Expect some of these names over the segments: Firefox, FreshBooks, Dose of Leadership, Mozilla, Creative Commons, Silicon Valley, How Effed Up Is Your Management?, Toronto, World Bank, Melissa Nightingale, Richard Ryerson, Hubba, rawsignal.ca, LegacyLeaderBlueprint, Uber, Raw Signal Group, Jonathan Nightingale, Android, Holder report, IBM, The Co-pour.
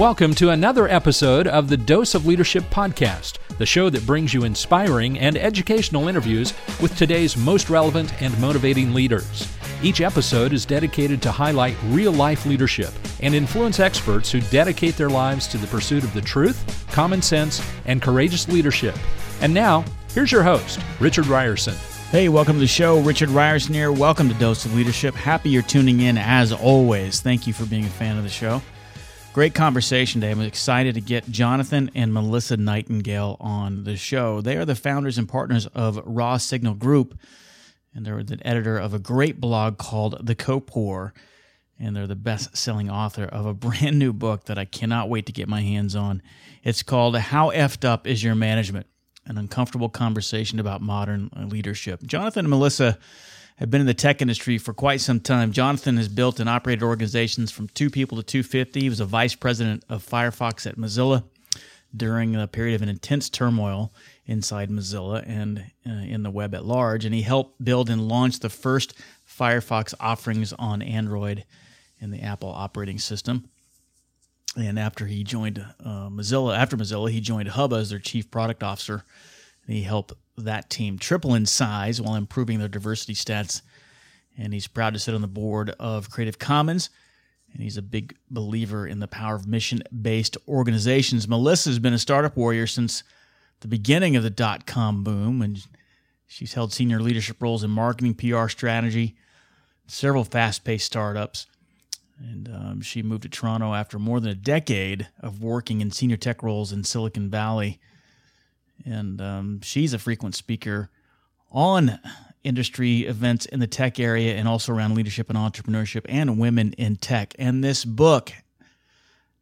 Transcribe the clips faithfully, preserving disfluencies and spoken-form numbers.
Welcome to another episode of the Dose of Leadership podcast, the show that brings you inspiring and educational interviews with today's most relevant and motivating leaders. Each episode is dedicated to highlight real-life leadership and influence experts who dedicate their lives to the pursuit of the truth, common sense, and courageous leadership. And now, here's your host, Richard Ryerson. Hey, welcome to the show. Richard Ryerson here. Welcome to Dose of Leadership. Happy you're tuning in as always. Thank you for being a fan of the show. Great conversation today. I'm excited to get Jonathan and Melissa Nightingale on the show. They are the founders and partners of Raw Signal Group, and they're the editor of a great blog called The Co-pour, and they're the best-selling author of a brand new book that I cannot wait to get my hands on. It's called How Effed Up Is Your Management? An uncomfortable conversation about modern leadership. Jonathan and Melissa have been in the tech industry for quite some time. Jonathan has built and operated organizations from two people to two hundred fifty. He was a vice president of Firefox at Mozilla during a period of an intense turmoil inside Mozilla and uh, in the web at large. And he helped build and launch the first Firefox offerings on Android and the Apple operating system. And after he joined uh, Mozilla, after Mozilla, he joined Hubba as their chief product officer. And he helped that team triple in size while improving their diversity stats. And he's proud to sit on the board of Creative Commons. And he's a big believer in the power of mission-based organizations. Melissa's been a startup warrior since the beginning of the dot-com boom, and she's held senior leadership roles in marketing, P R strategy, several fast-paced startups. And um, she moved to Toronto after more than a decade of working in senior tech roles in Silicon Valley. And um, she's a frequent speaker on industry events in the tech area and also around leadership and entrepreneurship and women in tech. And this book,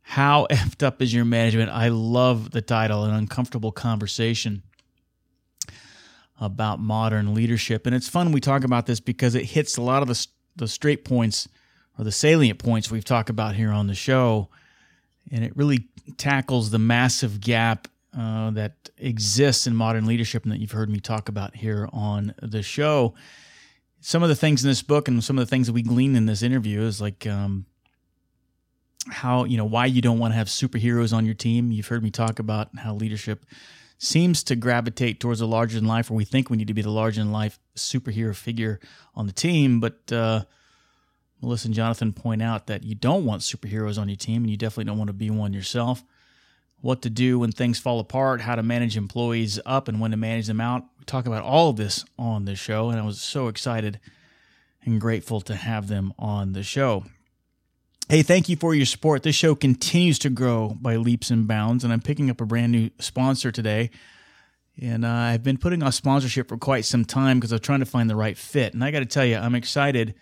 How Effed Up Is Your Management? I love the title, An Uncomfortable Conversation About Modern Leadership. And it's fun we talk about this because it hits a lot of the, the straight points or the salient points we've talked about here on the show, and it really tackles the massive gap uh, that exists in modern leadership and that you've heard me talk about here on the show. Some of the things in this book and some of the things that we gleaned in this interview is like um, how, you know, why you don't want to have superheroes on your team. You've heard me talk about how leadership seems to gravitate towards the larger-than-life, or we think we need to be the larger-than-life superhero figure on the team, but uh Melissa and Jonathan point out that you don't want superheroes on your team, and you definitely don't want to be one yourself. What to do when things fall apart, how to manage employees up, and when to manage them out. We talk about all of this on the show, and I was so excited and grateful to have them on the show. Hey, thank you for your support. This show continues to grow by leaps and bounds, and I'm picking up a brand new sponsor today. And uh, I've been putting off sponsorship for quite some time because I'm trying to find the right fit. And I got to tell you, I'm excited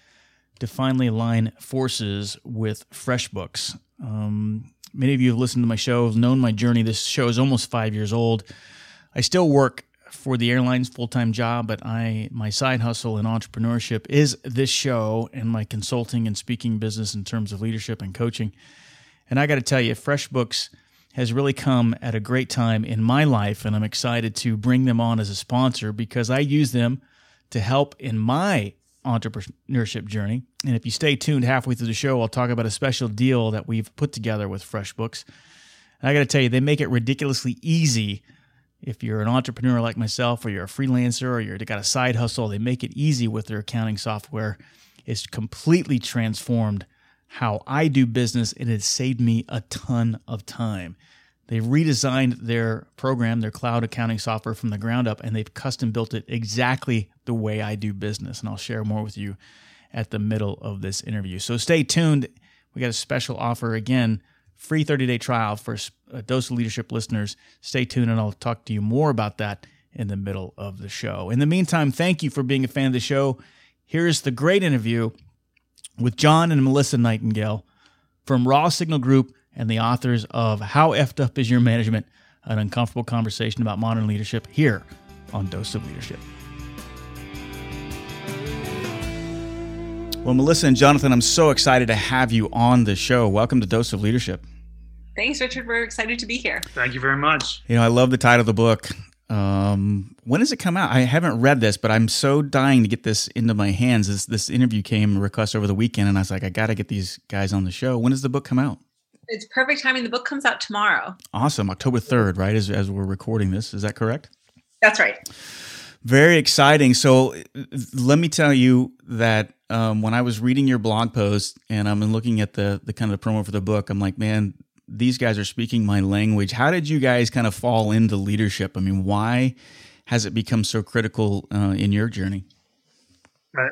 to finally align forces with FreshBooks. Um, many of you have listened to my show, have known my journey. This show is almost five years old. I still work for the airline's full-time job, but I my side hustle in entrepreneurship is this show and my consulting and speaking business in terms of leadership and coaching. And I got to tell you, FreshBooks has really come at a great time in my life, and I'm excited to bring them on as a sponsor because I use them to help in my entrepreneurship journey. And if you stay tuned halfway through the show, I'll talk about a special deal that we've put together with FreshBooks. And I got to tell you, they make it ridiculously easy. If you're an entrepreneur like myself, or you're a freelancer, or you've got a side hustle, they make it easy with their accounting software. It's completely transformed how I do business, and it saved me a ton of time. They've redesigned their program, their cloud accounting software from the ground up, and they've custom built it exactly the way I do business. And I'll share more with you at the middle of this interview. So stay tuned. We got a special offer again, free thirty-day trial for a Dose of Leadership listeners. Stay tuned, and I'll talk to you more about that in the middle of the show. In the meantime, thank you for being a fan of the show. Here's the great interview with John and Melissa Nightingale from Raw Signal Group, and the authors of How Effed Up Is Your Management? An Uncomfortable Conversation About Modern Leadership, here on Dose of Leadership. Well, Melissa and Jonathan, I'm so excited to have you on the show. Welcome to Dose of Leadership. Thanks, Richard. We're excited to be here. Thank you very much. You know, I love the title of the book. Um, when does it come out? I haven't read this, but I'm so dying to get this into my hands. This, this interview came request over the weekend, and I was like, I got to get these guys on the show. When does the book come out? It's perfect timing. The book comes out tomorrow. Awesome. October third, right? As, as we're recording this. Is that correct? That's right. Very exciting. So let me tell you that um, when I was reading your blog post and I'm looking at the the kind of promo for the book, I'm like, man, these guys are speaking my language. How did you guys kind of fall into leadership? I mean, why has it become so critical uh, in your journey?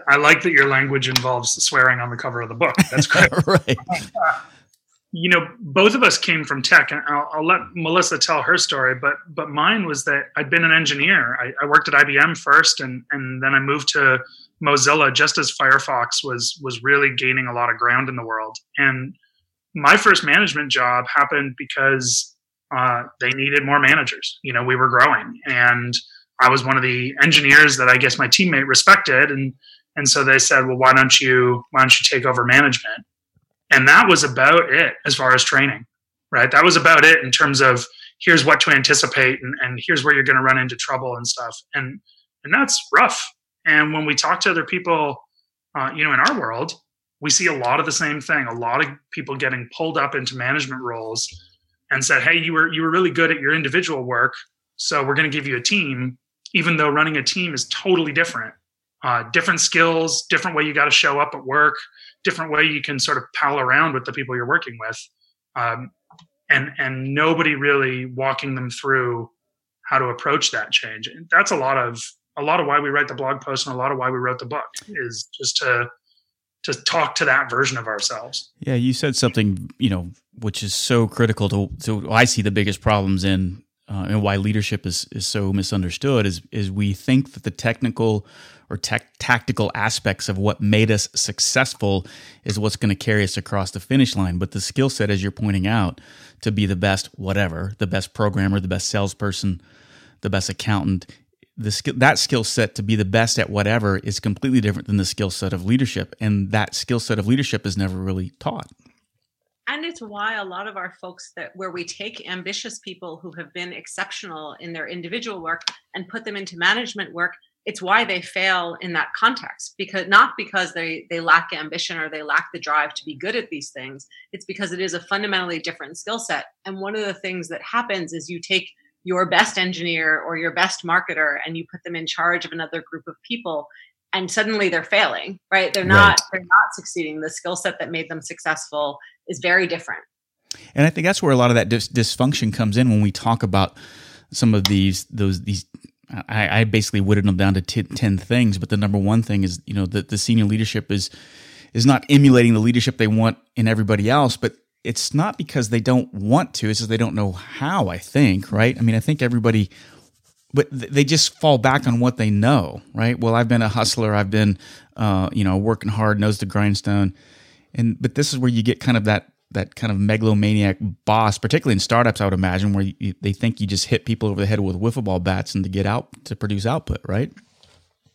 I like that your language involves swearing on the cover of the book. That's great. Right. Uh, you know, both of us came from tech, and I'll, I'll let Melissa tell her story, but but mine was that I'd been an engineer. I, I worked at I B M first, and, and then I moved to Mozilla just as Firefox was was really gaining a lot of ground in the world. And my first management job happened because uh, they needed more managers. You know, we were growing, and I was one of the engineers that I guess my teammate respected, and and so they said, well, why don't you why don't you take over management? And that was about it as far as training, right? That was about it in terms of here's what to anticipate and, and here's where you're going to run into trouble and stuff. And and that's rough. And when we talk to other people, uh, you know, in our world, we see a lot of the same thing. A lot of people getting pulled up into management roles and said, hey, you were you were really good at your individual work, so we're going to give you a team, even though running a team is totally different. Uh, different skills, different way you got to show up at work, different way you can sort of pal around with the people you're working with. Um, and and nobody really walking them through how to approach that change. And that's a lot of a lot of why we write the blog post and a lot of why we wrote the book is just to to talk to that version of ourselves. Yeah, you said something, you know, which is so critical to, to I see the biggest problems in Uh, and why leadership is, is so misunderstood is is we think that the technical or tech, tactical aspects of what made us successful is what's going to carry us across the finish line. But the skill set, as you're pointing out, to be the best whatever, the best programmer, the best salesperson, the best accountant, the skill, that skill set to be the best at whatever is completely different than the skill set of leadership. And that skill set of leadership is never really taught. And it's why a lot of our folks that where we take ambitious people who have been exceptional in their individual work and put them into management work, it's why they fail in that context, because not because they, they lack ambition or they lack the drive to be good at these things. It's because it is a fundamentally different skill set. And one of the things that happens is you take your best engineer or your best marketer and you put them in charge of another group of people. And suddenly they're failing, right? They're not, right. They're not succeeding. The skill set that made them successful is very different. And I think that's where a lot of that dis- dysfunction comes in when we talk about some of these, those, these, I, I basically whittled them down to t- ten things, but the number one thing is, you know, that the senior leadership is, is not emulating the leadership they want in everybody else, but it's not because they don't want to, it's just they don't know how, I think, right? I mean, I think everybody But they just fall back on what they know, right? Well, I've been a hustler. I've been, uh, you know, working hard, nose to grindstone, and but this is where you get kind of that that kind of megalomaniac boss, particularly in startups, I would imagine, where you, they think you just hit people over the head with wiffle ball bats and to get out to produce output, right?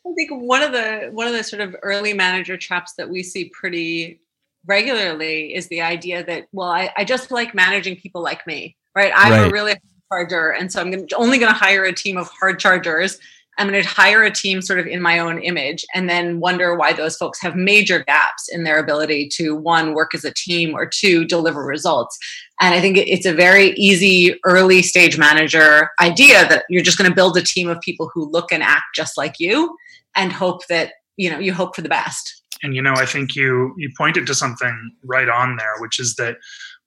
I think one of the one of the sort of early manager traps that we see pretty regularly is the idea that, well, I, I just like managing people like me, right? I'm right. a really charger. And so I'm going to, only going to hire a team of hard chargers. I'm going to hire a team sort of in my own image and then wonder why those folks have major gaps in their ability to, one, work as a team or two, deliver results. And I think it's a very easy early stage manager idea that you're just going to build a team of people who look and act just like you and hope that, you know, you hope for the best. And, you know, I think you, you pointed to something right on there, which is that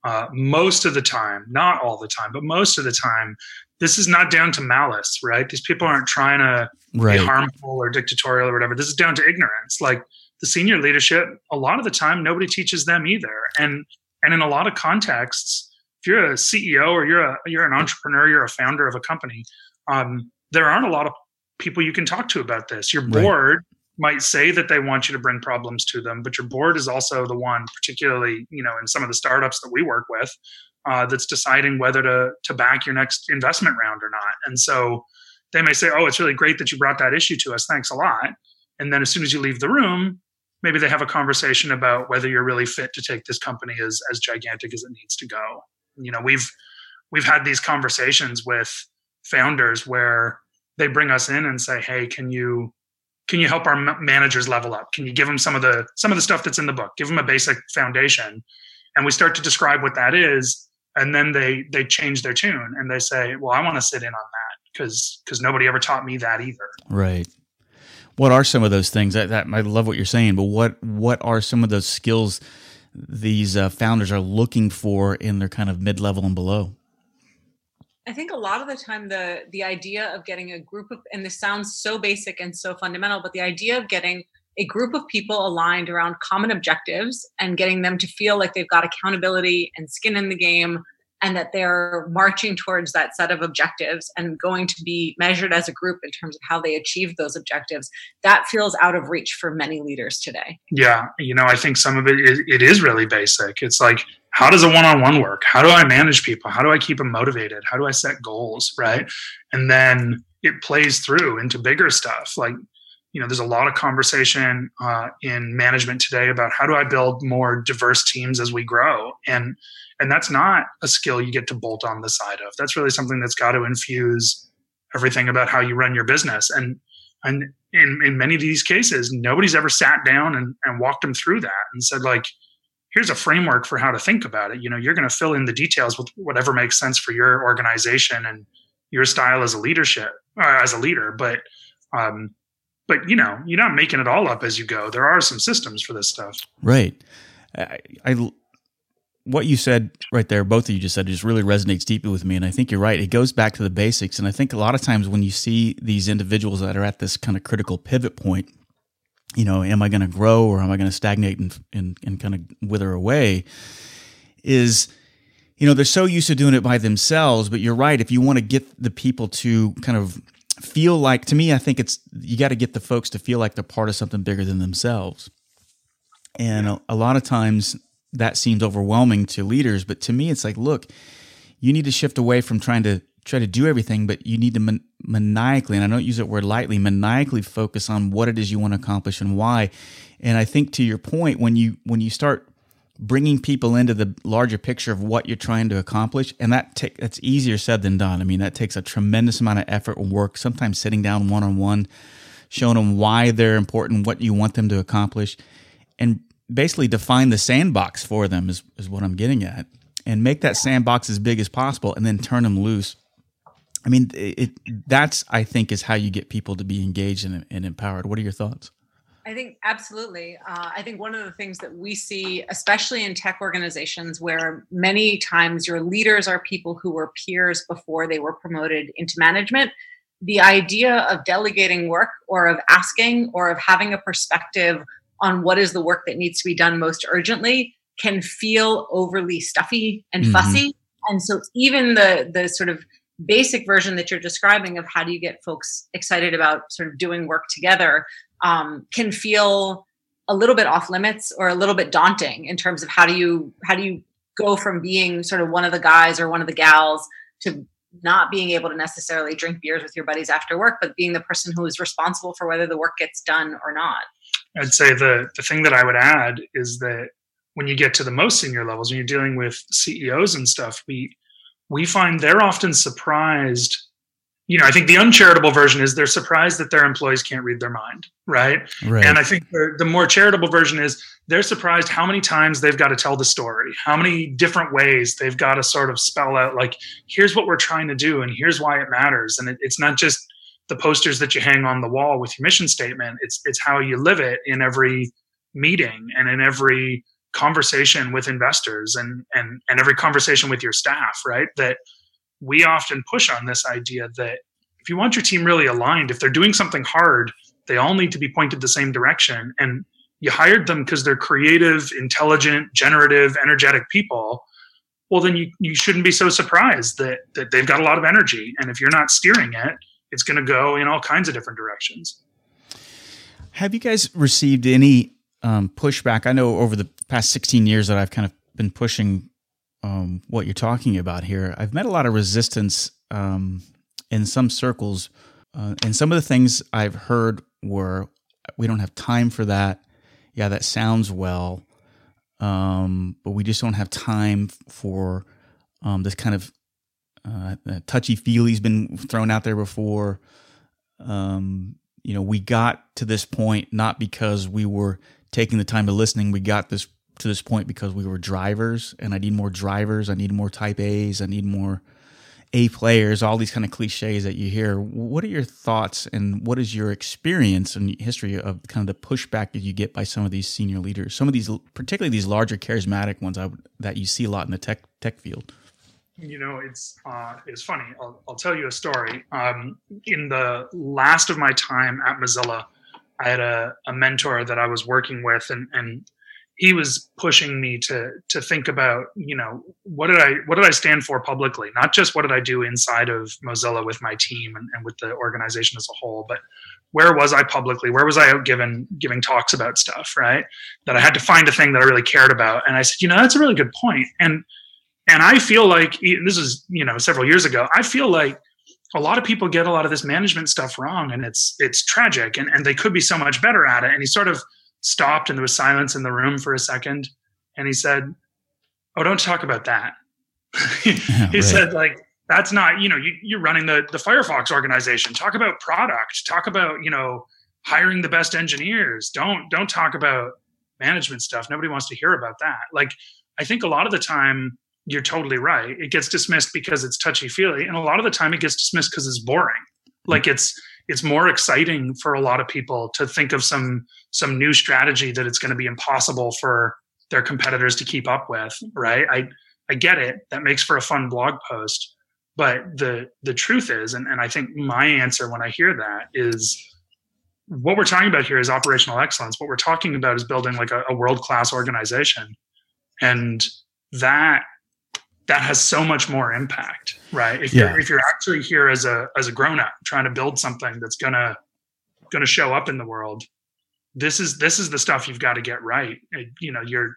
Uh, most of the time, not all the time, but most of the time, this is not down to malice, right? These people aren't trying to right. be harmful or dictatorial or whatever. This is down to ignorance. Like the senior leadership, a lot of the time, nobody teaches them either. And and in a lot of contexts, if you're a C E O or you're a you're an entrepreneur, you're a founder of a company, um, there aren't a lot of people you can talk to about this. Your board right. might say that they want you to bring problems to them, but your board is also the one, particularly, you know, in some of the startups that we work with, uh, that's deciding whether to to back your next investment round or not. And so they may say, oh, it's really great that you brought that issue to us. Thanks a lot. And then as soon as you leave the room, maybe they have a conversation about whether you're really fit to take this company as, as gigantic as it needs to go. You know, we've, we've had these conversations with founders where they bring us in and say, hey, can you, Can you help our managers level up? Can you give them some of the some of the stuff that's in the book? Give them a basic foundation. And we start to describe what that is. And then they they change their tune and they say, well, I want to sit in on that because because nobody ever taught me that either. Right. What are some of those things? I, that, I love what you're saying, but what, what are some of those skills these uh, founders are looking for in their kind of mid-level and below? I think a lot of the time the the idea of getting a group of, and this sounds so basic and so fundamental, but the idea of getting a group of people aligned around common objectives and getting them to feel like they've got accountability and skin in the game and that they're marching towards that set of objectives and going to be measured as a group in terms of how they achieve those objectives, that feels out of reach for many leaders today. Yeah. You know, I think some of it, it is really basic. It's like, how does a one-on-one work? How do I manage people? How do I keep them motivated? How do I set goals? Right. And then it plays through into bigger stuff. Like, you know, there's a lot of conversation uh, in management today about how do I build more diverse teams as we grow? And and that's not a skill you get to bolt on the side of. That's really something that's got to infuse everything about how you run your business. And and in, in many of these cases, nobody's ever sat down and, and walked them through that and said, like, here's a framework for how to think about it. You know, you're going to fill in the details with whatever makes sense for your organization and your style as a leadership, uh, as a leader. But um, But, you know, you're not making it all up as you go. There are some systems for this stuff. Right. I, I, what you said right there, both of you just said, just really resonates deeply with me. And I think you're right. It goes back to the basics. And I think a lot of times when you see these individuals that are at this kind of critical pivot point, you know, am I going to grow or am I going to stagnate and, and, and kind of wither away is... You know, they're so used to doing it by themselves, but you're right. If you want to get the people to kind of feel like, to me, I think it's, you got to get the folks to feel like they're part of something bigger than themselves. And a, a lot of times that seems overwhelming to leaders, but to me, it's like, look, you need to shift away from trying to try to do everything, but you need to man- maniacally, and I don't use that word lightly, maniacally focus on what it is you want to accomplish and why. And I think to your point, when you, when you start bringing people into the larger picture of what you're trying to accomplish. And that take, that's easier said than done. I mean, that takes a tremendous amount of effort and work, sometimes sitting down one-on-one, showing them why they're important, what you want them to accomplish, and basically define the sandbox for them is, is what I'm getting at. And make that sandbox as big as possible and then turn them loose. I mean, it, it, that's, I think, is how you get people to be engaged and, and empowered. What are your thoughts? I think absolutely. Uh, I think one of the things that we see, especially in tech organizations, where many times your leaders are people who were peers before they were promoted into management, the idea of delegating work or of asking or of having a perspective on what is the work that needs to be done most urgently can feel overly stuffy and mm-hmm. fussy. And so even the the sort of basic version that you're describing of how do you get folks excited about sort of doing work together Um, can feel a little bit off limits or a little bit daunting in terms of how do you how do you go from being sort of one of the guys or one of the gals to not being able to necessarily drink beers with your buddies after work, but being the person who is responsible for whether the work gets done or not. I'd say the the thing that I would add is that when you get to the most senior levels, when you're dealing with C E Os and stuff, we we find they're often surprised. You know, I think the uncharitable version is they're surprised that their employees can't read their mind, right? right. And I think the, the more charitable version is they're surprised how many times they've got to tell the story, how many different ways they've got to sort of spell out, like, here's what we're trying to do and here's why it matters. And it, it's not just the posters that you hang on the wall with your mission statement. It's it's how you live it in every meeting and in every conversation with investors and and and every conversation with your staff, right? That we often push on this idea that if you want your team really aligned, if they're doing something hard, they all need to be pointed the same direction. And you hired them because they're creative, intelligent, generative, energetic people. Well, then you, you shouldn't be so surprised that, that they've got a lot of energy. And if you're not steering it, it's going to go in all kinds of different directions. Have you guys received any um, pushback? I know over the past sixteen years that I've kind of been pushing Um, what you're talking about here. I've met a lot of resistance um, in some circles. Uh, and some of the things I've heard were, we don't have time for that. Yeah, that sounds well. Um, but we just don't have time for um, this kind of uh, touchy-feely's been thrown out there before. Um, you know, we got to this point not because we were taking the time to listening. We got this to this point because we were drivers, and I need more drivers. I need more type A's. I need more A players, all these kind of cliches that you hear. What are your thoughts, and what is your experience and history of kind of the pushback that you get by some of these senior leaders, some of these, particularly these larger charismatic ones I would, that you see a lot in the tech tech field? You know, it's uh, it's funny. I'll, I'll tell you a story. Um, in the last of my time at Mozilla, I had a, a mentor that I was working with, and and he was pushing me to to think about, you know, what did I what did I stand for publicly? Not just what did I do inside of Mozilla with my team and, and with the organization as a whole, but where was I publicly? Where was I out giving giving talks about stuff, right? That I had to find a thing that I really cared about. And I said, you know, that's a really good point. And and I feel like this is, you know, several years ago, I feel like a lot of people get a lot of this management stuff wrong, and it's it's tragic, and, and they could be so much better at it. And he sort of stopped, and there was silence in the room for a second, and he said, "Oh, don't talk about that." he yeah, right. said, "Like, that's not, you know, you, you're running the the Firefox organization. Talk about product. Talk about, you know, hiring the best engineers. Don't don't talk about management stuff. Nobody wants to hear about that." Like, I think a lot of the time, you're totally right. It gets dismissed because it's touchy-feely. And a lot of the time it gets dismissed because it's boring. Like it's it's more exciting for a lot of people to think of some some new strategy that it's going to be impossible for their competitors to keep up with, right? I I get it. That makes for a fun blog post. But the the truth is, and, and I think my answer when I hear that is, what we're talking about here is operational excellence. What we're talking about is building like a, a world-class organization. And that that has so much more impact, right? If, yeah. you're, if you're actually here as a as a grown-up trying to build something that's gonna gonna show up in the world, this is this is the stuff you've got to get right. It, you know, you're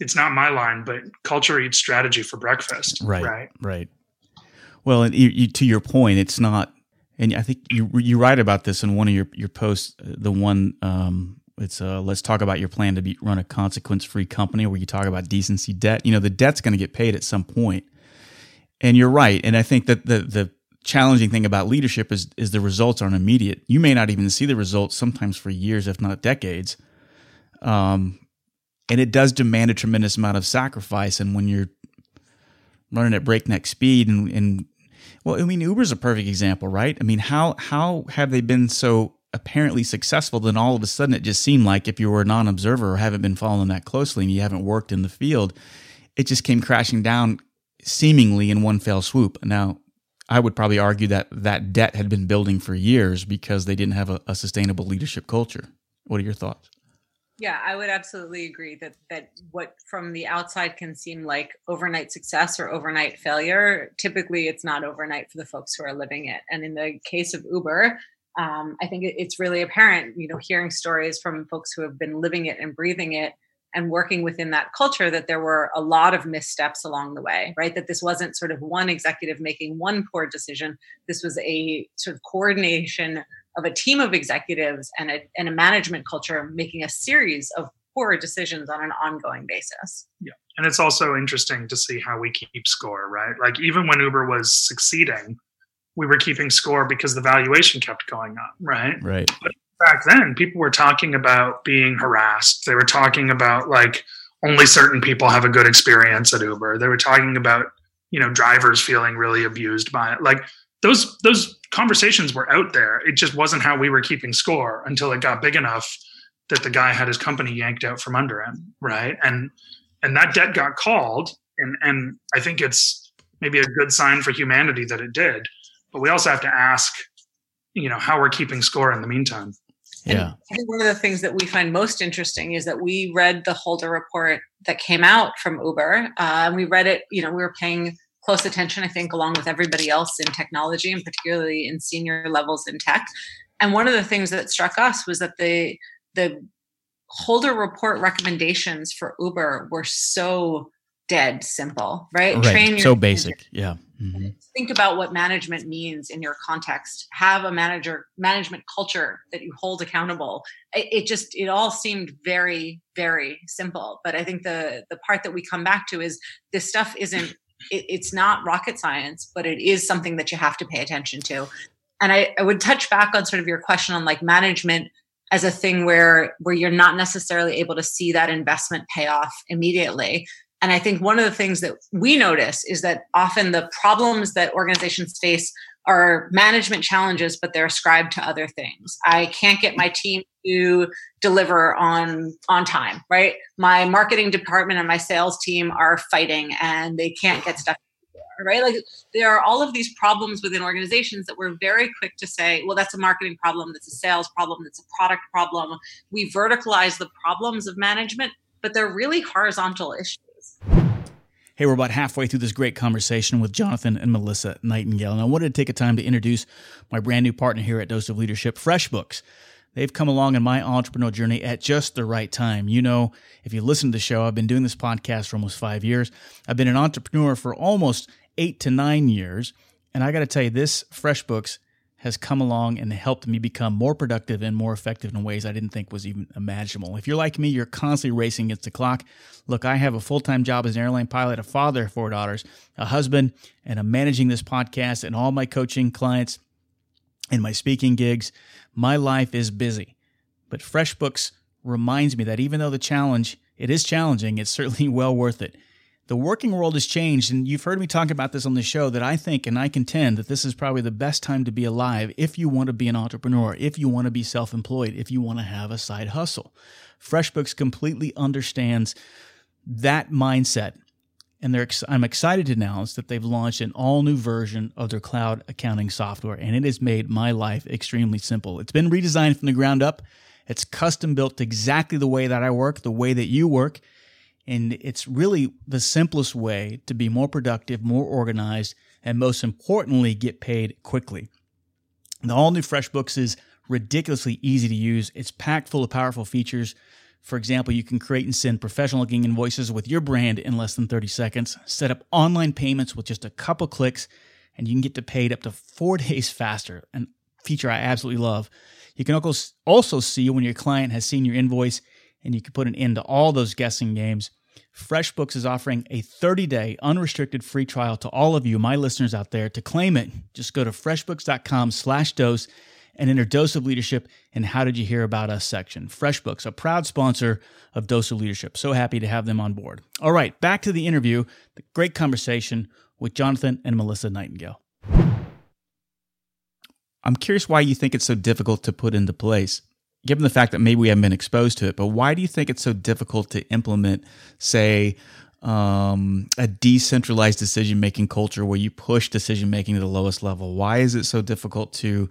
it's not my line, but culture eats strategy for breakfast, right? Right. right. Well, and you, you, to your point, it's not. And I think you you write about this in one of your your posts, the one. Um, It's uh, let's talk about your plan to be, run a consequence-free company, where you talk about decency debt. You know, the debt's going to get paid at some point. And you're right. And I think that the the challenging thing about leadership is is the results aren't immediate. You may not even see the results sometimes for years, if not decades. Um, and it does demand a tremendous amount of sacrifice. And when you're running at breakneck speed, and, and well, I mean, Uber's a perfect example, right? I mean, how how have they been so apparently successful, then all of a sudden it just seemed like if you were a non-observer or haven't been following that closely and you haven't worked in the field, it just came crashing down seemingly in one fell swoop. Now, I would probably argue that that debt had been building for years because they didn't have a, a sustainable leadership culture. What are your thoughts? Yeah, I would absolutely agree that that what from the outside can seem like overnight success or overnight failure, typically it's not overnight for the folks who are living it. And in the case of Uber, Um, I think it's really apparent, you know, hearing stories from folks who have been living it and breathing it and working within that culture, that there were a lot of missteps along the way, right? That this wasn't sort of one executive making one poor decision. This was a sort of coordination of a team of executives and a, and a management culture making a series of poorer decisions on an ongoing basis. Yeah. And it's also interesting to see how we keep score, right? Like even when Uber was succeeding, we were keeping score because the valuation kept going up, right? Right. But back then, people were talking about being harassed. They were talking about like only certain people have a good experience at Uber. They were talking about, you know, drivers feeling really abused by it. Like those those conversations were out there. It just wasn't how we were keeping score until it got big enough that the guy had his company yanked out from under him, right? And and that debt got called, and and I think it's maybe a good sign for humanity that it did. But we also have to ask, you know, how we're keeping score in the meantime. Yeah. And I think one of the things that we find most interesting is that we read the Holder report that came out from Uber. Uh, and we read it, you know, we were paying close attention, I think, along with everybody else in technology and particularly in senior levels in tech. And one of the things that struck us was that the the Holder report recommendations for Uber were so dead simple, right? Right. Train your so basic. Manager. Yeah. Mm-hmm. Think about what management means in your context. Have a manager management culture that you hold accountable. It, it just it all seemed very, very simple. But I think the the part that we come back to is this stuff isn't it, it's not rocket science, but it is something that you have to pay attention to. And I, I would touch back on sort of your question on like management as a thing where, where you're not necessarily able to see that investment pay off immediately. And I think one of the things that we notice is that often the problems that organizations face are management challenges, but they're ascribed to other things. I can't get my team to deliver on, on time, right? My marketing department and my sales team are fighting and they can't get stuff, right? Like there are all of these problems within organizations that we're very quick to say, well, that's a marketing problem, that's a sales problem, that's a product problem. We verticalize the problems of management, but they're really horizontal issues. Hey, we're about halfway through this great conversation with Jonathan and Melissa Nightingale, and I wanted to take a time to introduce my brand new partner here at Dose of Leadership, FreshBooks. They've come along in my entrepreneurial journey at just the right time. You know, if you listen to the show, I've been doing this podcast for almost five years. I've been an entrepreneur for almost eight to nine years, and I got to tell you, this FreshBooks has come along and helped me become more productive and more effective in ways I didn't think was even imaginable. If you're like me, you're constantly racing against the clock. Look, I have a full-time job as an airline pilot, a father of four daughters, a husband, and I'm managing this podcast and all my coaching clients and my speaking gigs. My life is busy. But FreshBooks reminds me that even though the challenge, it is challenging, it's certainly well worth it. The working world has changed, and you've heard me talk about this on the show, that I think and I contend that this is probably the best time to be alive if you want to be an entrepreneur, if you want to be self-employed, if you want to have a side hustle. FreshBooks completely understands that mindset, and they're ex- I'm excited to announce that they've launched an all-new version of their cloud accounting software, and it has made my life extremely simple. It's been redesigned from the ground up. It's custom-built exactly the way that I work, the way that you work. And it's really the simplest way to be more productive, more organized, and most importantly, get paid quickly. The all-new FreshBooks is ridiculously easy to use. It's packed full of powerful features. For example, you can create and send professional-looking invoices with your brand in less than thirty seconds, set up online payments with just a couple clicks, and you can get paid up to four days faster, a feature I absolutely love. You can also see when your client has seen your invoice, and you can put an end to all those guessing games. FreshBooks is offering a thirty-day unrestricted free trial to all of you, my listeners out there. To claim it, just go to freshbooks.com slash dose and enter Dose of Leadership in How Did You Hear About Us section. FreshBooks, a proud sponsor of Dose of Leadership. So happy to have them on board. All right, back to the interview, the great conversation with Jonathan and Melissa Nightingale. I'm curious why you think it's so difficult to put into place, given the fact that maybe we haven't been exposed to it, but why do you think it's so difficult to implement, say, um, a decentralized decision-making culture where you push decision-making to the lowest level? Why is it so difficult to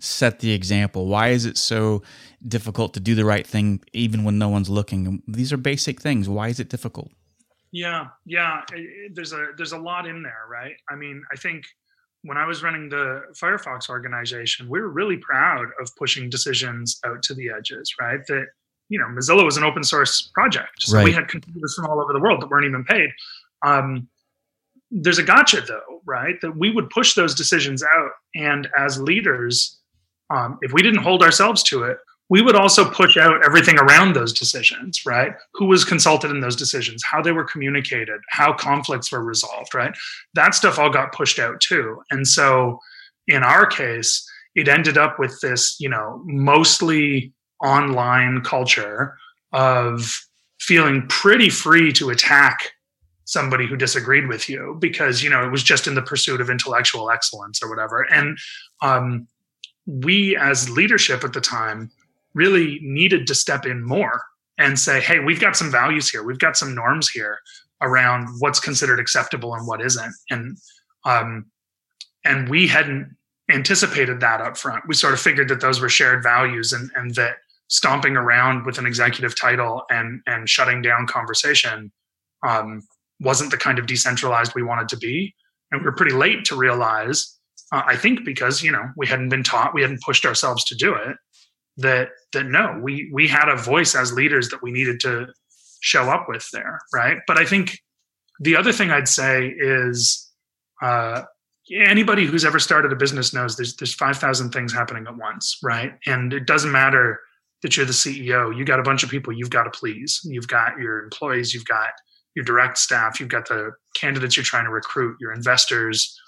set the example? Why is it so difficult to do the right thing even when no one's looking? These are basic things. Why is it difficult? Yeah, yeah. There's a there's a lot in there, right? I mean, I think when I was running the Firefox organization, we were really proud of pushing decisions out to the edges, right? That, you know, Mozilla was an open source project. So right. We had contributors from all over the world that weren't even paid. Um, there's a gotcha though, right? That we would push those decisions out. And as leaders, um, if we didn't hold ourselves to it, we would also push out everything around those decisions, right? Who was consulted in those decisions, how they were communicated, how conflicts were resolved, right? That stuff all got pushed out too. And so in our case, it ended up with this, you know, mostly online culture of feeling pretty free to attack somebody who disagreed with you because, you know, it was just in the pursuit of intellectual excellence or whatever. And um, we as leadership at the time really needed to step in more and say, hey, we've got some values here. We've got some norms here around what's considered acceptable and what isn't. And um, and we hadn't anticipated that up front. We sort of figured that those were shared values and, and that stomping around with an executive title and, and shutting down conversation um, wasn't the kind of decentralized we wanted to be. And we were pretty late to realize, uh, I think because, you know, we hadn't been taught, we hadn't pushed ourselves to do it. That that no, we we had a voice as leaders that we needed to show up with there, right? But I think the other thing I'd say is uh, anybody who's ever started a business knows there's there's five thousand things happening at once, right? And it doesn't matter that you're the C E O. You got a bunch of people you've got to please. You've got your employees, you've got your direct staff, you've got the candidates you're trying to recruit, your investors,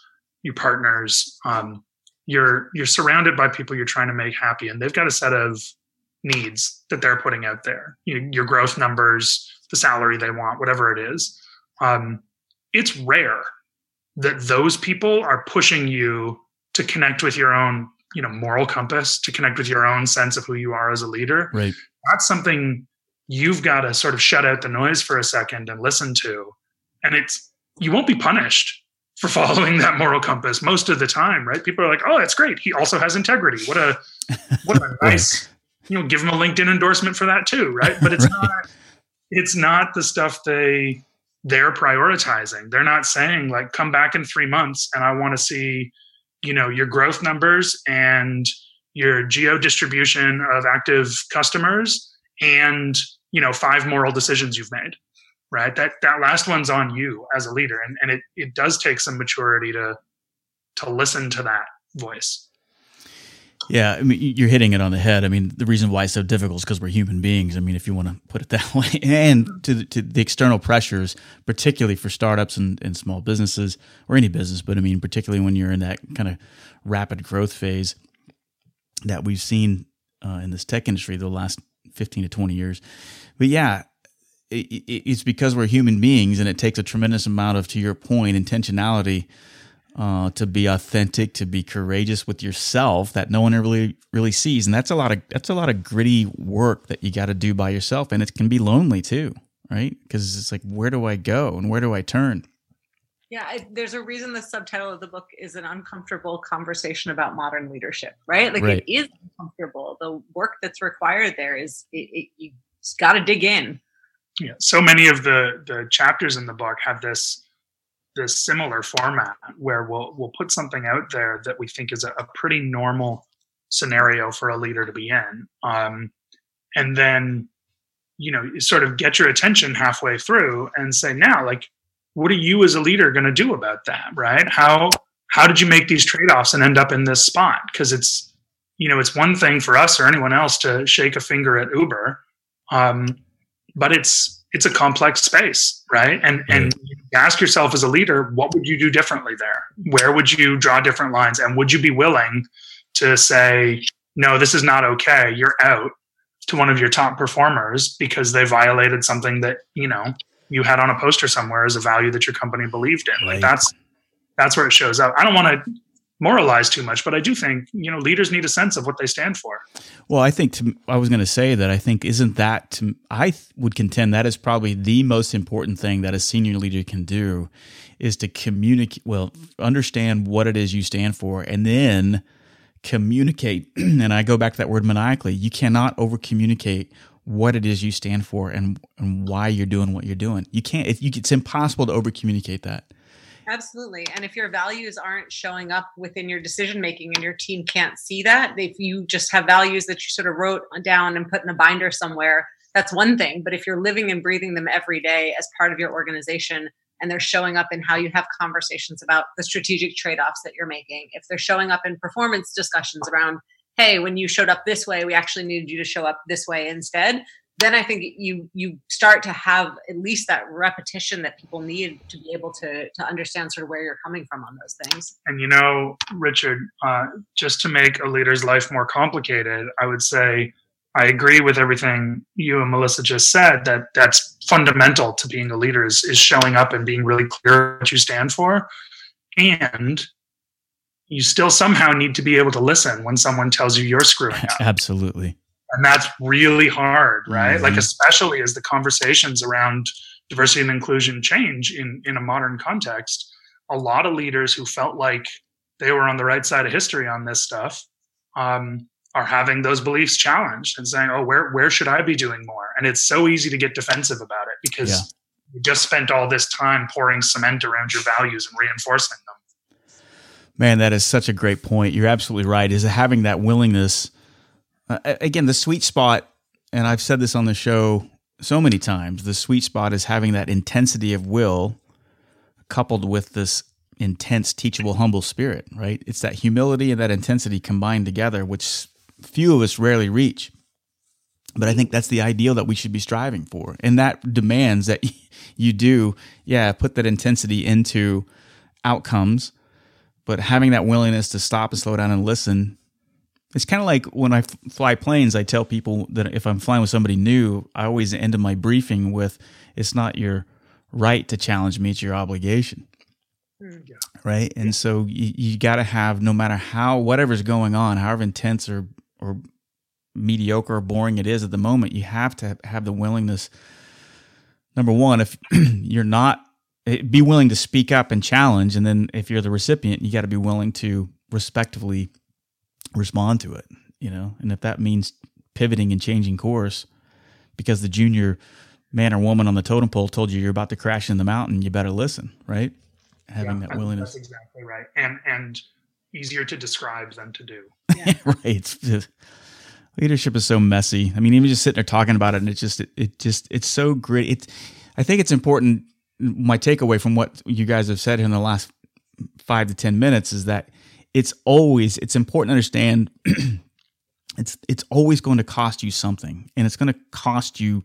your partners. Um, You're you're surrounded by people you're trying to make happy, and they've got a set of needs that they're putting out there, you, your growth numbers, the salary they want, whatever it is. Um, it's rare that those people are pushing you to connect with your own, you know, moral compass, to connect with your own sense of who you are as a leader. Right. That's something you've got to sort of shut out the noise for a second and listen to. And it's, you won't be punished for following that moral compass most of the time, right? People are like, oh, that's great. He also has integrity. What a, what a nice, you know, give him a LinkedIn endorsement for that too. Right. But it's right. not, it's not the stuff they, they're prioritizing. They're not saying like, come back in three months and I want to see, you know, your growth numbers and your geo distribution of active customers and, you know, five moral decisions you've made. Right. That that last one's on you as a leader. And, and it, it does take some maturity to to listen to that voice. Yeah. I mean, you're hitting it on the head. I mean, the reason why it's so difficult is because we're human beings. I mean, if you want to put it that way, and to the, to the external pressures, particularly for startups and, and small businesses or any business. But I mean, particularly when you're in that kind of rapid growth phase that we've seen uh, in this tech industry the last fifteen to twenty years. But yeah. It's because we're human beings, and it takes a tremendous amount of, to your point, intentionality uh, to be authentic, to be courageous with yourself that no one really really sees, and that's a lot of that's a lot of gritty work that you got to do by yourself, and it can be lonely too, right? Because it's like, where do I go and where do I turn? Yeah, I, there's a reason the subtitle of the book is an uncomfortable conversation about modern leadership, right? Like right. It is uncomfortable. The work that's required there is it, it, you just got to dig in. Yeah, so many of the, the chapters in the book have this this similar format where we'll we'll put something out there that we think is a, a pretty normal scenario for a leader to be in, um, and then you know sort of get your attention halfway through and say, now, like, what are you as a leader going to do about that, right? How how did you make these trade-offs and end up in this spot? Because it's you know it's one thing for us or anyone else to shake a finger at Uber. Um, But it's it's a complex space, right? And right. and ask yourself as a leader, what would you do differently there? Where would you draw different lines? And would you be willing to say, no, this is not okay, you're out, to one of your top performers because they violated something that, you know, you had on a poster somewhere as a value that your company believed in. Right. Like that's that's where it shows up. I don't want to moralize too much, but I do think, you know, leaders need a sense of what they stand for. Well, I think to, I was going to say that I think isn't that, to, I th- would contend that is probably the most important thing that a senior leader can do is to communicate, well, understand what it is you stand for and then communicate. And I go back to that word maniacally. You cannot over communicate what it is you stand for and, and why you're doing what you're doing. You can't, it, you, it's impossible to over communicate that. Absolutely. And if your values aren't showing up within your decision making and your team can't see that, if you just have values that you sort of wrote down and put in a binder somewhere, that's one thing. But if you're living and breathing them every day as part of your organization and they're showing up in how you have conversations about the strategic trade-offs that you're making, if they're showing up in performance discussions around, hey, when you showed up this way, we actually needed you to show up this way instead, then I think you you start to have at least that repetition that people need to be able to to understand sort of where you're coming from on those things. And, you know, Richard, uh, just to make a leader's life more complicated, I would say I agree with everything you and Melissa just said, that that's fundamental to being a leader is, is showing up and being really clear what you stand for. And you still somehow need to be able to listen when someone tells you you're screwing up. Absolutely. And that's really hard, right? Mm-hmm. Like, especially as the conversations around diversity and inclusion change in, in a modern context, a lot of leaders who felt like they were on the right side of history on this stuff um, are having those beliefs challenged and saying, oh, where where should I be doing more? And it's so easy to get defensive about it because yeah. you just spent all this time pouring cement around your values and reinforcing them. Man, that is such a great point. You're absolutely right, is having that willingness. Uh, again, the sweet spot, and I've said this on the show so many times, the sweet spot is having that intensity of will coupled with this intense, teachable, humble spirit, right? It's that humility and that intensity combined together, which few of us rarely reach. But I think that's the ideal that we should be striving for. And that demands that you do, yeah, put that intensity into outcomes, but having that willingness to stop and slow down and listen It's kind of like when I fly planes, I tell people that if I'm flying with somebody new, I always end my briefing with, it's not your right to challenge me, it's your obligation. Yeah. Right? And yeah. so you, you got to have, no matter how, whatever's going on, however intense or, or mediocre or boring it is at the moment, you have to have the willingness. Number one, if you're not, be willing to speak up and challenge. And then if you're the recipient, you got to be willing to respectfully respond to it, you know, and if that means pivoting and changing course because the junior man or woman on the totem pole told you you're about to crash in the mountain, you better listen, right? Having yeah, that that's, willingness. That's exactly right. And, and easier to describe than to do. Yeah. Right. It's just, leadership is so messy. I mean, even just sitting there talking about it, and it's just, it, it just, it's so great. It's, I think it's important. My takeaway from what you guys have said in the last five to ten minutes is that It's always, it's important to understand it's it's always going to cost you something, and it's going to cost you,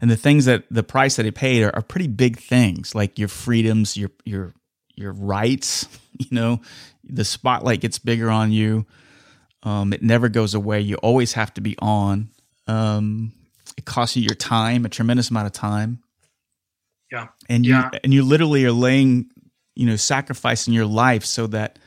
and the things that, the price that it paid are, are pretty big things, like your freedoms, your, your, your rights, you know, the spotlight gets bigger on you. Um, it never goes away. You always have to be on. Um, it costs you your time, a tremendous amount of time. Yeah. And you, yeah. and you literally are laying, you know, sacrificing your life so that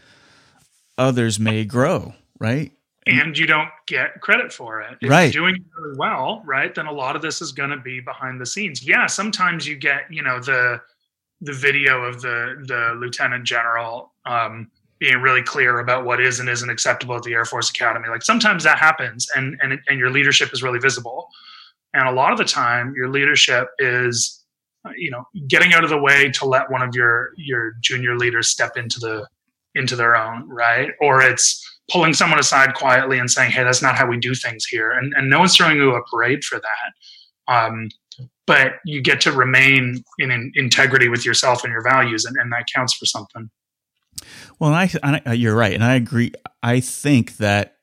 others may grow, right? And you don't get credit for it. If right. you're doing really well, right, then a lot of this is going to be behind the scenes. Yeah, sometimes you get, you know, the the video of the the lieutenant general um, being really clear about what is and isn't acceptable at the Air Force Academy. Like sometimes that happens, and and and your leadership is really visible. And a lot of the time, your leadership is, you know, getting out of the way to let one of your your junior leaders step into the into their own, right? Or it's pulling someone aside quietly and saying, hey, that's not how we do things here. And and no one's throwing you a parade for that. Um, but you get to remain in, in integrity with yourself and your values, and, and that counts for something. Well, I, I you're right. And I agree. I think that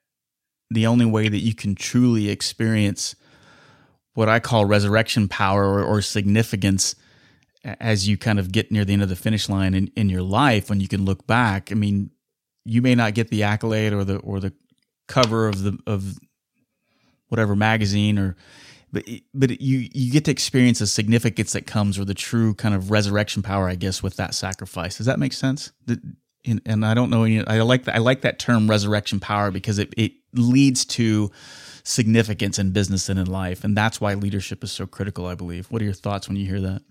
the only way that you can truly experience what I call resurrection power or, or significance as you kind of get near the end of the finish line in, in your life, when you can look back, I mean, you may not get the accolade or the, or the cover of the, of whatever magazine or, but, but you, you get to experience the significance that comes, or the true kind of resurrection power, I guess, with that sacrifice. Does that make sense? And, and I don't know, I like that. I like that term resurrection power, because it, it leads to significance in business and in life. And that's why leadership is so critical, I believe. What are your thoughts when you hear that?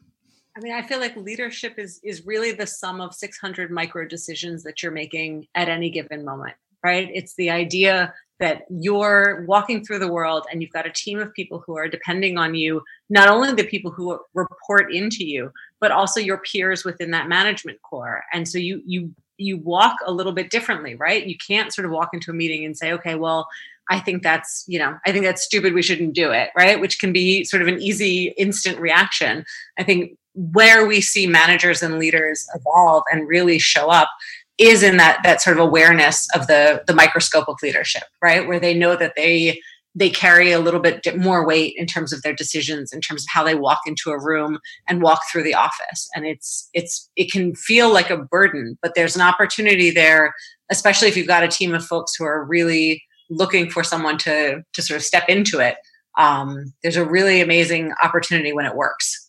I mean, I feel like leadership is is really the sum of six hundred micro decisions that you're making at any given moment, right? It's the idea that you're walking through the world and you've got a team of people who are depending on you, not only the people who report into you, but also your peers within that management core. And so you you you walk a little bit differently, right? You can't sort of walk into a meeting and say, okay, well, I think that's, you know, I think that's stupid. We shouldn't do it, right? Which can be sort of an easy, instant reaction. I think where we see managers and leaders evolve and really show up is in that that sort of awareness of the the microscope of leadership, right? Where they know that they they carry a little bit more weight in terms of their decisions, in terms of how they walk into a room and walk through the office. And it's it's it can feel like a burden, but there's an opportunity there, especially if you've got a team of folks who are really looking for someone to to sort of step into it. Um, there's a really amazing opportunity when it works.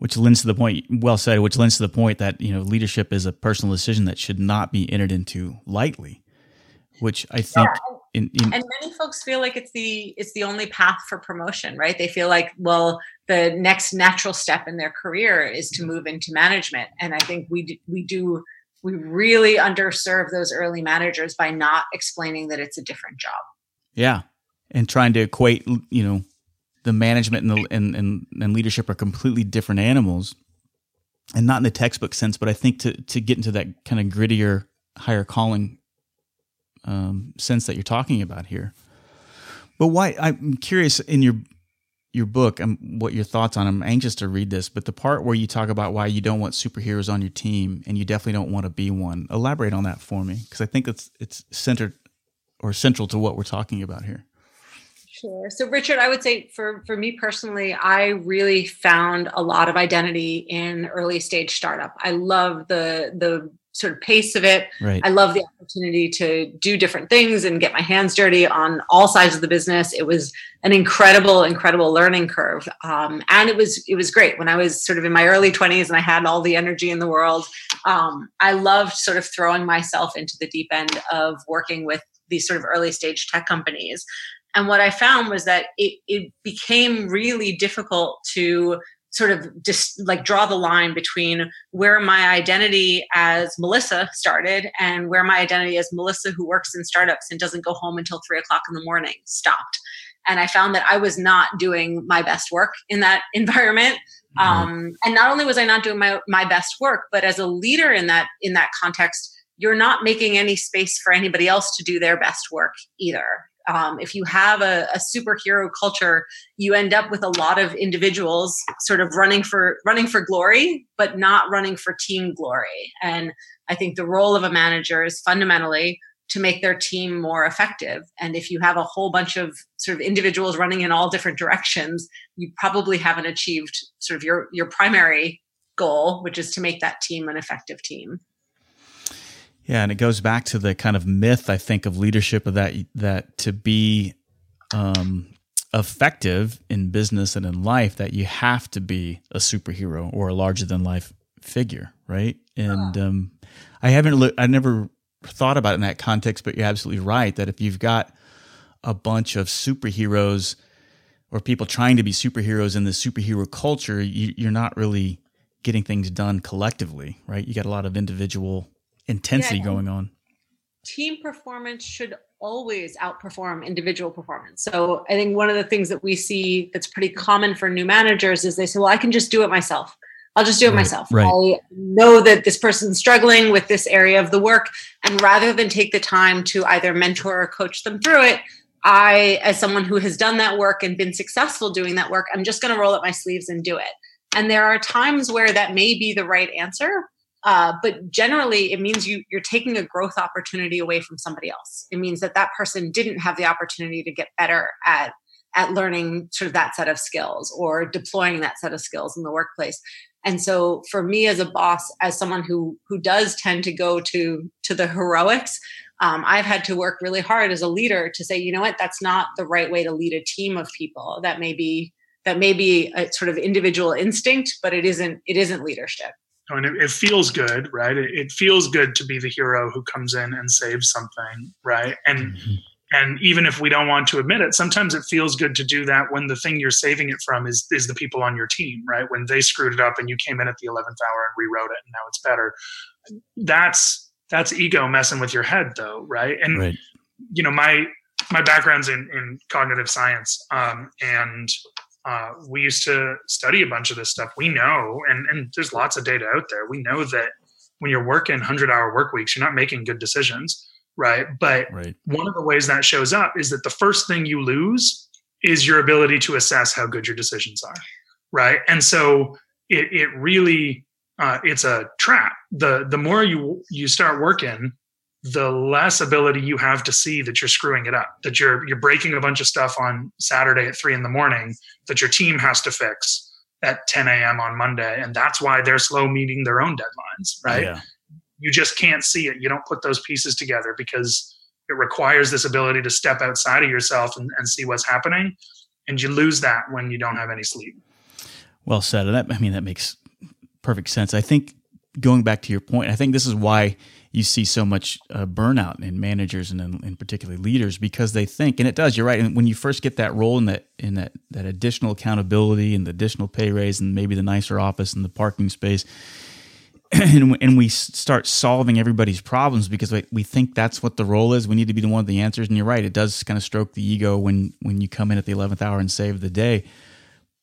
Which lends to the point, well said, which lends to the point that, you know, leadership is a personal decision that should not be entered into lightly, which I think. Yeah. In, in- and many folks feel like it's the it's the only path for promotion, right? They feel like, well, the next natural step in their career is to move into management. And I think we do, we do we really underserve those early managers by not explaining that it's a different job. Yeah. And trying to equate, you know, the management and, the, and and and leadership are completely different animals, and not in the textbook sense, but I think to to get into that kind of grittier, higher calling um, sense that you're talking about here. But why? I'm curious in your your book, um, what your thoughts on? I'm anxious to read this, but the part where you talk about why you don't want superheroes on your team, and you definitely don't want to be one. Elaborate on that for me, because I think it's it's centered or central to what we're talking about here. Sure. So Richard, I would say for, for me personally, I really found a lot of identity in early stage startup. I love the the sort of pace of it. Right. I love the opportunity to do different things and get my hands dirty on all sides of the business. It was an incredible, incredible learning curve. Um, and it was, it was great when I was sort of in my early twenties and I had all the energy in the world. Um, I loved sort of throwing myself into the deep end of working with these sort of early stage tech companies. And what I found was that it, it became really difficult to sort of just like draw the line between where my identity as Melissa started and where my identity as Melissa who works in startups and doesn't go home until three o'clock in the morning stopped. And I found that I was not doing my best work in that environment. Mm-hmm. Um, and not only was I not doing my, my best work, but as a leader in that, in that context, you're not making any space for anybody else to do their best work either. Um, if you have a, a superhero culture, you end up with a lot of individuals sort of running for running for glory, but not running for team glory. And I think the role of a manager is fundamentally to make their team more effective. And if you have a whole bunch of sort of individuals running in all different directions, you probably haven't achieved sort of your, your primary goal, which is to make that team an effective team. Yeah, and it goes back to the kind of myth, I think, of leadership, of that that to be um, effective in business and in life, that you have to be a superhero or a larger than life figure, right? And yeah. um, I haven't, I never thought about it in that context, but you're absolutely right that if you've got a bunch of superheroes or people trying to be superheroes in the superhero culture, you, you're not really getting things done collectively, right? You got a lot of individual intensity yeah, going on. Team performance should always outperform individual performance. So I think one of the things that we see that's pretty common for new managers is they say, well, I can just do it myself. I'll just do it right, myself. Right. I know that this person's struggling with this area of the work. And rather than take the time to either mentor or coach them through it, I, as someone who has done that work and been successful doing that work, I'm just going to roll up my sleeves and do it. And there are times where that may be the right answer. Uh, but generally, it means you, you're taking a growth opportunity away from somebody else. It means that that person didn't have the opportunity to get better at at learning sort of that set of skills or deploying that set of skills in the workplace. And so for me as a boss, as someone who who does tend to go to to the heroics, um, I've had to work really hard as a leader to say, you know what, that's not the right way to lead a team of people. That may be that may be a sort of individual instinct, but it isn't it isn't leadership. I mean, it, it feels good, right? It, it feels good to be the hero who comes in and saves something, right? And mm-hmm. and even if we don't want to admit it, sometimes it feels good to do that when the thing you're saving it from is is the people on your team, right? When they screwed it up and you came in at the eleventh hour and rewrote it and now it's better. That's that's ego messing with your head, though, right? And right. you know, my my background's in, in cognitive science, um, and Uh, we used to study a bunch of this stuff. We know, and, and there's lots of data out there. We know that when you're working one hundred hour work weeks, you're not making good decisions, right? But right. one of the ways that shows up is that the first thing you lose is your ability to assess how good your decisions are, right? And so it it really, uh, it's a trap. The the more you you start working, the less ability you have to see that you're screwing it up, that you're you're breaking a bunch of stuff on Saturday at three in the morning that your team has to fix at ten a.m. on Monday. And that's why they're slow meeting their own deadlines, right? Yeah. You just can't see it. You don't put those pieces together because it requires this ability to step outside of yourself and, and see what's happening. And you lose that when you don't have any sleep. Well said. And that, I mean, that makes perfect sense. I think going back to your point, I think this is why you see so much uh, burnout in managers and in, in particularly leaders, because they think, and it does, you're right. And when you first get that role and that, in that, that additional accountability and the additional pay raise and maybe the nicer office and the parking space, and, and we start solving everybody's problems because we, we think that's what the role is. We need to be the one of the answers. And you're right. It does kind of stroke the ego when, when you come in at the eleventh hour and save the day,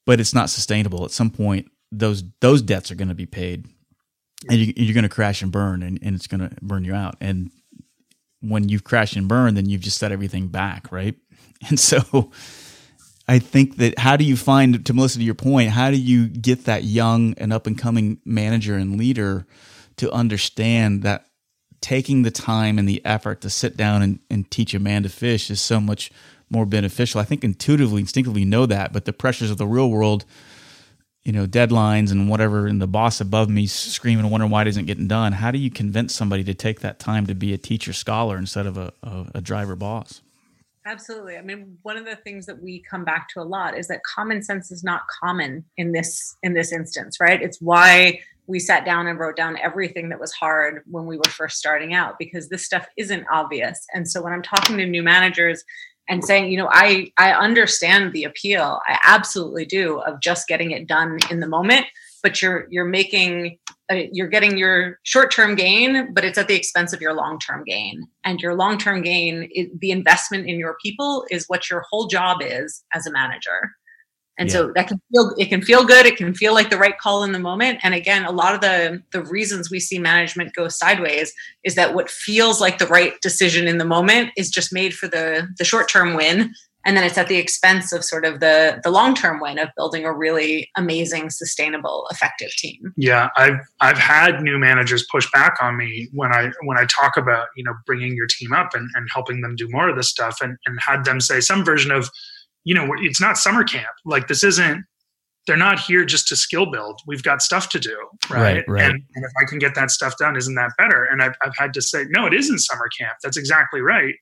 but it's not sustainable. At some point, those, those debts are going to be paid. And you, you're going to crash and burn, and, and it's going to burn you out. And when you've crashed and burned, then you've just set everything back, right? And so I think that how do you find, to Melissa, to your point, how do you get that young and up-and-coming manager and leader to understand that taking the time and the effort to sit down and, and teach a man to fish is so much more beneficial? I think intuitively, instinctively you know that, but the pressures of the real world you know, deadlines and whatever, and the boss above me screaming, wondering why it isn't getting done. How do you convince somebody to take that time to be a teacher scholar instead of a, a, a driver boss? Absolutely. I mean, one of the things that we come back to a lot is that common sense is not common in this, in this instance, right? It's why we sat down and wrote down everything that was hard when we were first starting out, because this stuff isn't obvious. And so when I'm talking to new managers and saying, you know, I, I understand the appeal, I absolutely do, of just getting it done in the moment, but you're, you're making, uh, you're getting your short-term gain, but it's at the expense of your long-term gain. And your long-term gain, it, the investment in your people, is what your whole job is as a manager. And yeah. so that can feel, it can feel good. It can feel like the right call in the moment. And again, a lot of the, the reasons we see management go sideways is that what feels like the right decision in the moment is just made for the, the short-term win. And then it's at the expense of sort of the, the long-term win of building a really amazing, sustainable, effective team. Yeah. I've, I've had new managers push back on me when I, when I talk about, you know, bringing your team up and, and helping them do more of this stuff, and, and had them say some version of, you know, it's not summer camp. Like, this isn't, they're not here just to skill build. We've got stuff to do. Right. right, right. And, and if I can get that stuff done, isn't that better? And I've, I've had to say, no, it isn't summer camp. That's exactly right.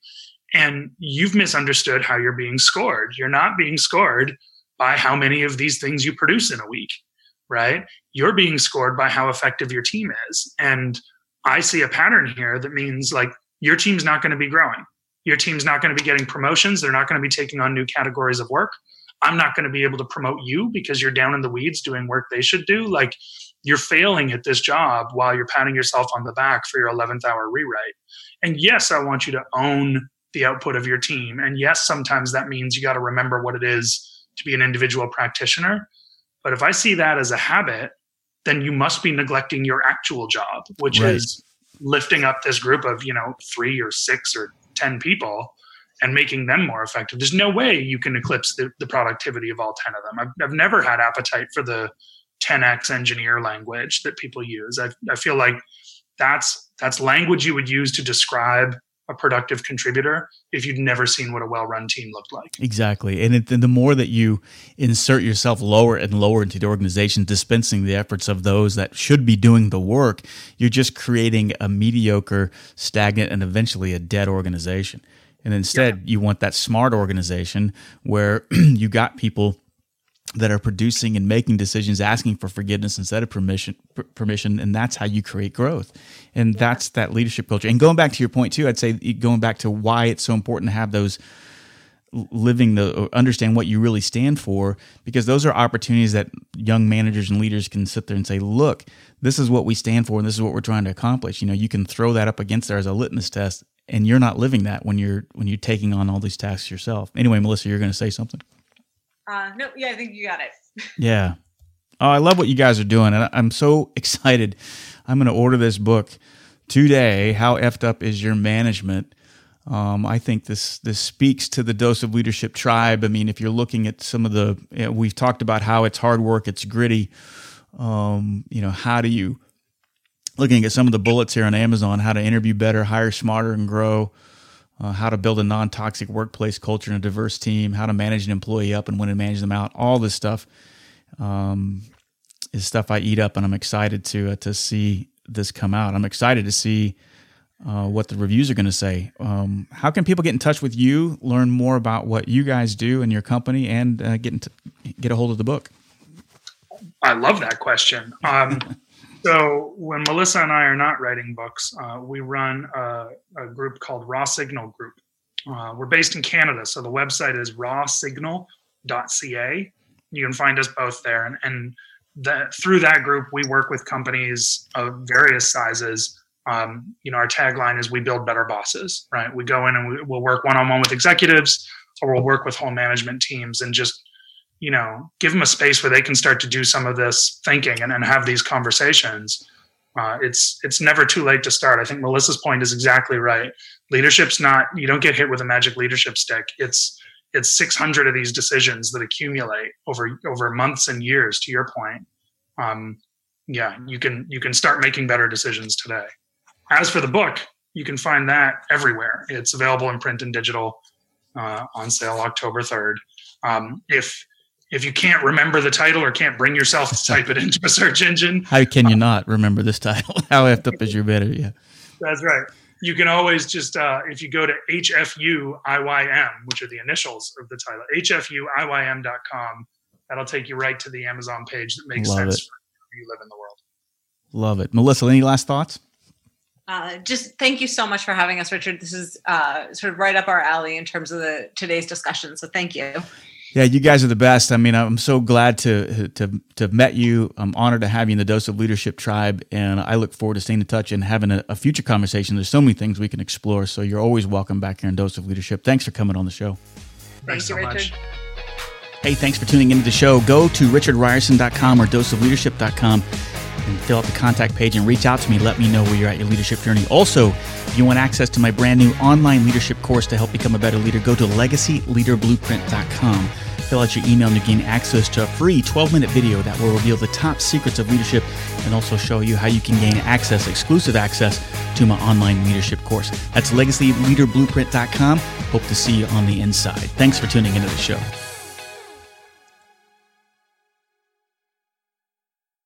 And you've misunderstood how you're being scored. You're not being scored by how many of these things you produce in a week, right? You're being scored by how effective your team is. And I see a pattern here that means, like, your team's not going to be growing. Your team's not going to be getting promotions. They're not going to be taking on new categories of work. I'm not going to be able to promote you because you're down in the weeds doing work they should do. Like, you're failing at this job while you're patting yourself on the back for your eleventh hour rewrite. And yes, I want you to own the output of your team. And yes, sometimes that means you got to remember what it is to be an individual practitioner. But if I see that as a habit, then you must be neglecting your actual job, which right. is lifting up this group of, you know, three or six or ten people and making them more effective. There's no way you can eclipse the, the productivity of all ten of them. I've, I've never had appetite for the ten X engineer language that people use. I, I feel like that's that's language you would use to describe a productive contributor if you'd never seen what a well-run team looked like. Exactly. And, it, and the more that you insert yourself lower and lower into the organization, dispensing the efforts of those that should be doing the work, you're just creating a mediocre, stagnant, and eventually a dead organization. And instead, yeah. you want that smart organization where you got people that are producing and making decisions, asking for forgiveness instead of permission, permission, and that's how you create growth. And yeah. that's that leadership culture. And going back to your point too, I'd say going back to why it's so important to have those living, the understand what you really stand for, because those are opportunities that young managers and leaders can sit there and say, look, this is what we stand for and this is what we're trying to accomplish. You know, you can throw that up against there as a litmus test, and you're not living that when you're when you're taking on all these tasks yourself. Anyway, Melissa, you're going to say something. Uh, no, yeah, I think you got it. yeah. Oh, I love what you guys are doing. And I'm so excited. I'm going to order this book today. How Effed Up Is Your Management? Um, I think this, this speaks to the Dose of Leadership tribe. I mean, if you're looking at some of the, you know, we've talked about how it's hard work, it's gritty. Um, you know, how do you, looking at some of the bullets here on Amazon, how to interview better, hire smarter, and grow. Uh, how to build a non-toxic workplace culture and a diverse team, how to manage an employee up and when to manage them out, all this stuff um, is stuff I eat up, and I'm excited to uh, to see this come out. I'm excited to see uh, what the reviews are going to say. Um, how can people get in touch with you, learn more about what you guys do in your company, and uh, get into, get a hold of the book? I love that question. Um So when Melissa and I are not writing books, uh, we run a, a group called Raw Signal Group. Uh, we're based in Canada, so the website is raw signal dot c a. You can find us both there. And, and that, through that group, we work with companies of various sizes. Um, you know, our tagline is, we build better bosses, right? We go in and we, we'll work one-on-one with executives, or we'll work with whole management teams and just, you know, give them a space where they can start to do some of this thinking and, and have these conversations. Uh, it's it's never too late to start. I think Melissa's point is exactly right. Leadership's not, you don't get hit with a magic leadership stick. It's it's six hundred of these decisions that accumulate over over months and years, to your point. Um, yeah, you can you can start making better decisions today. As for the book, you can find that everywhere. It's available in print and digital, uh, on sale October third. Um, if if you can't remember the title or can't bring yourself to type it into a search engine. How can you um, not remember this title? How effed up is your better? Yeah. That's right. You can always just, uh, if you go to H F U I Y M, which are the initials of the title, H F U I Y M dot com, that'll take you right to the Amazon page that makes Love sense it. for where you live in the world. Love it. Melissa, any last thoughts? Uh, just thank you so much for having us, Richard. This is uh, sort of right up our alley in terms of the today's discussion. So thank you. Yeah, you guys are the best. I mean, I'm so glad to to to have met you. I'm honored to have you in the Dose of Leadership tribe, and I look forward to staying in touch and having a, a future conversation. There's so many things we can explore, so you're always welcome back here in Dose of Leadership. Thanks for coming on the show. Thanks, thanks so much. Richard. Hey, thanks for tuning into the show. Go to richard ryerson dot com or dose of leadership dot com and fill out the contact page and reach out to me. Let me know where you're at your leadership journey. Also, if you want access to my brand new online leadership course to help become a better leader, go to legacy leader blueprint dot com. Fill out your email and you gain access to a free twelve-minute video that will reveal the top secrets of leadership and also show you how you can gain access, exclusive access, to my online leadership course. That's legacy leader blueprint dot com. Hope to see you on the inside. Thanks for tuning into the show.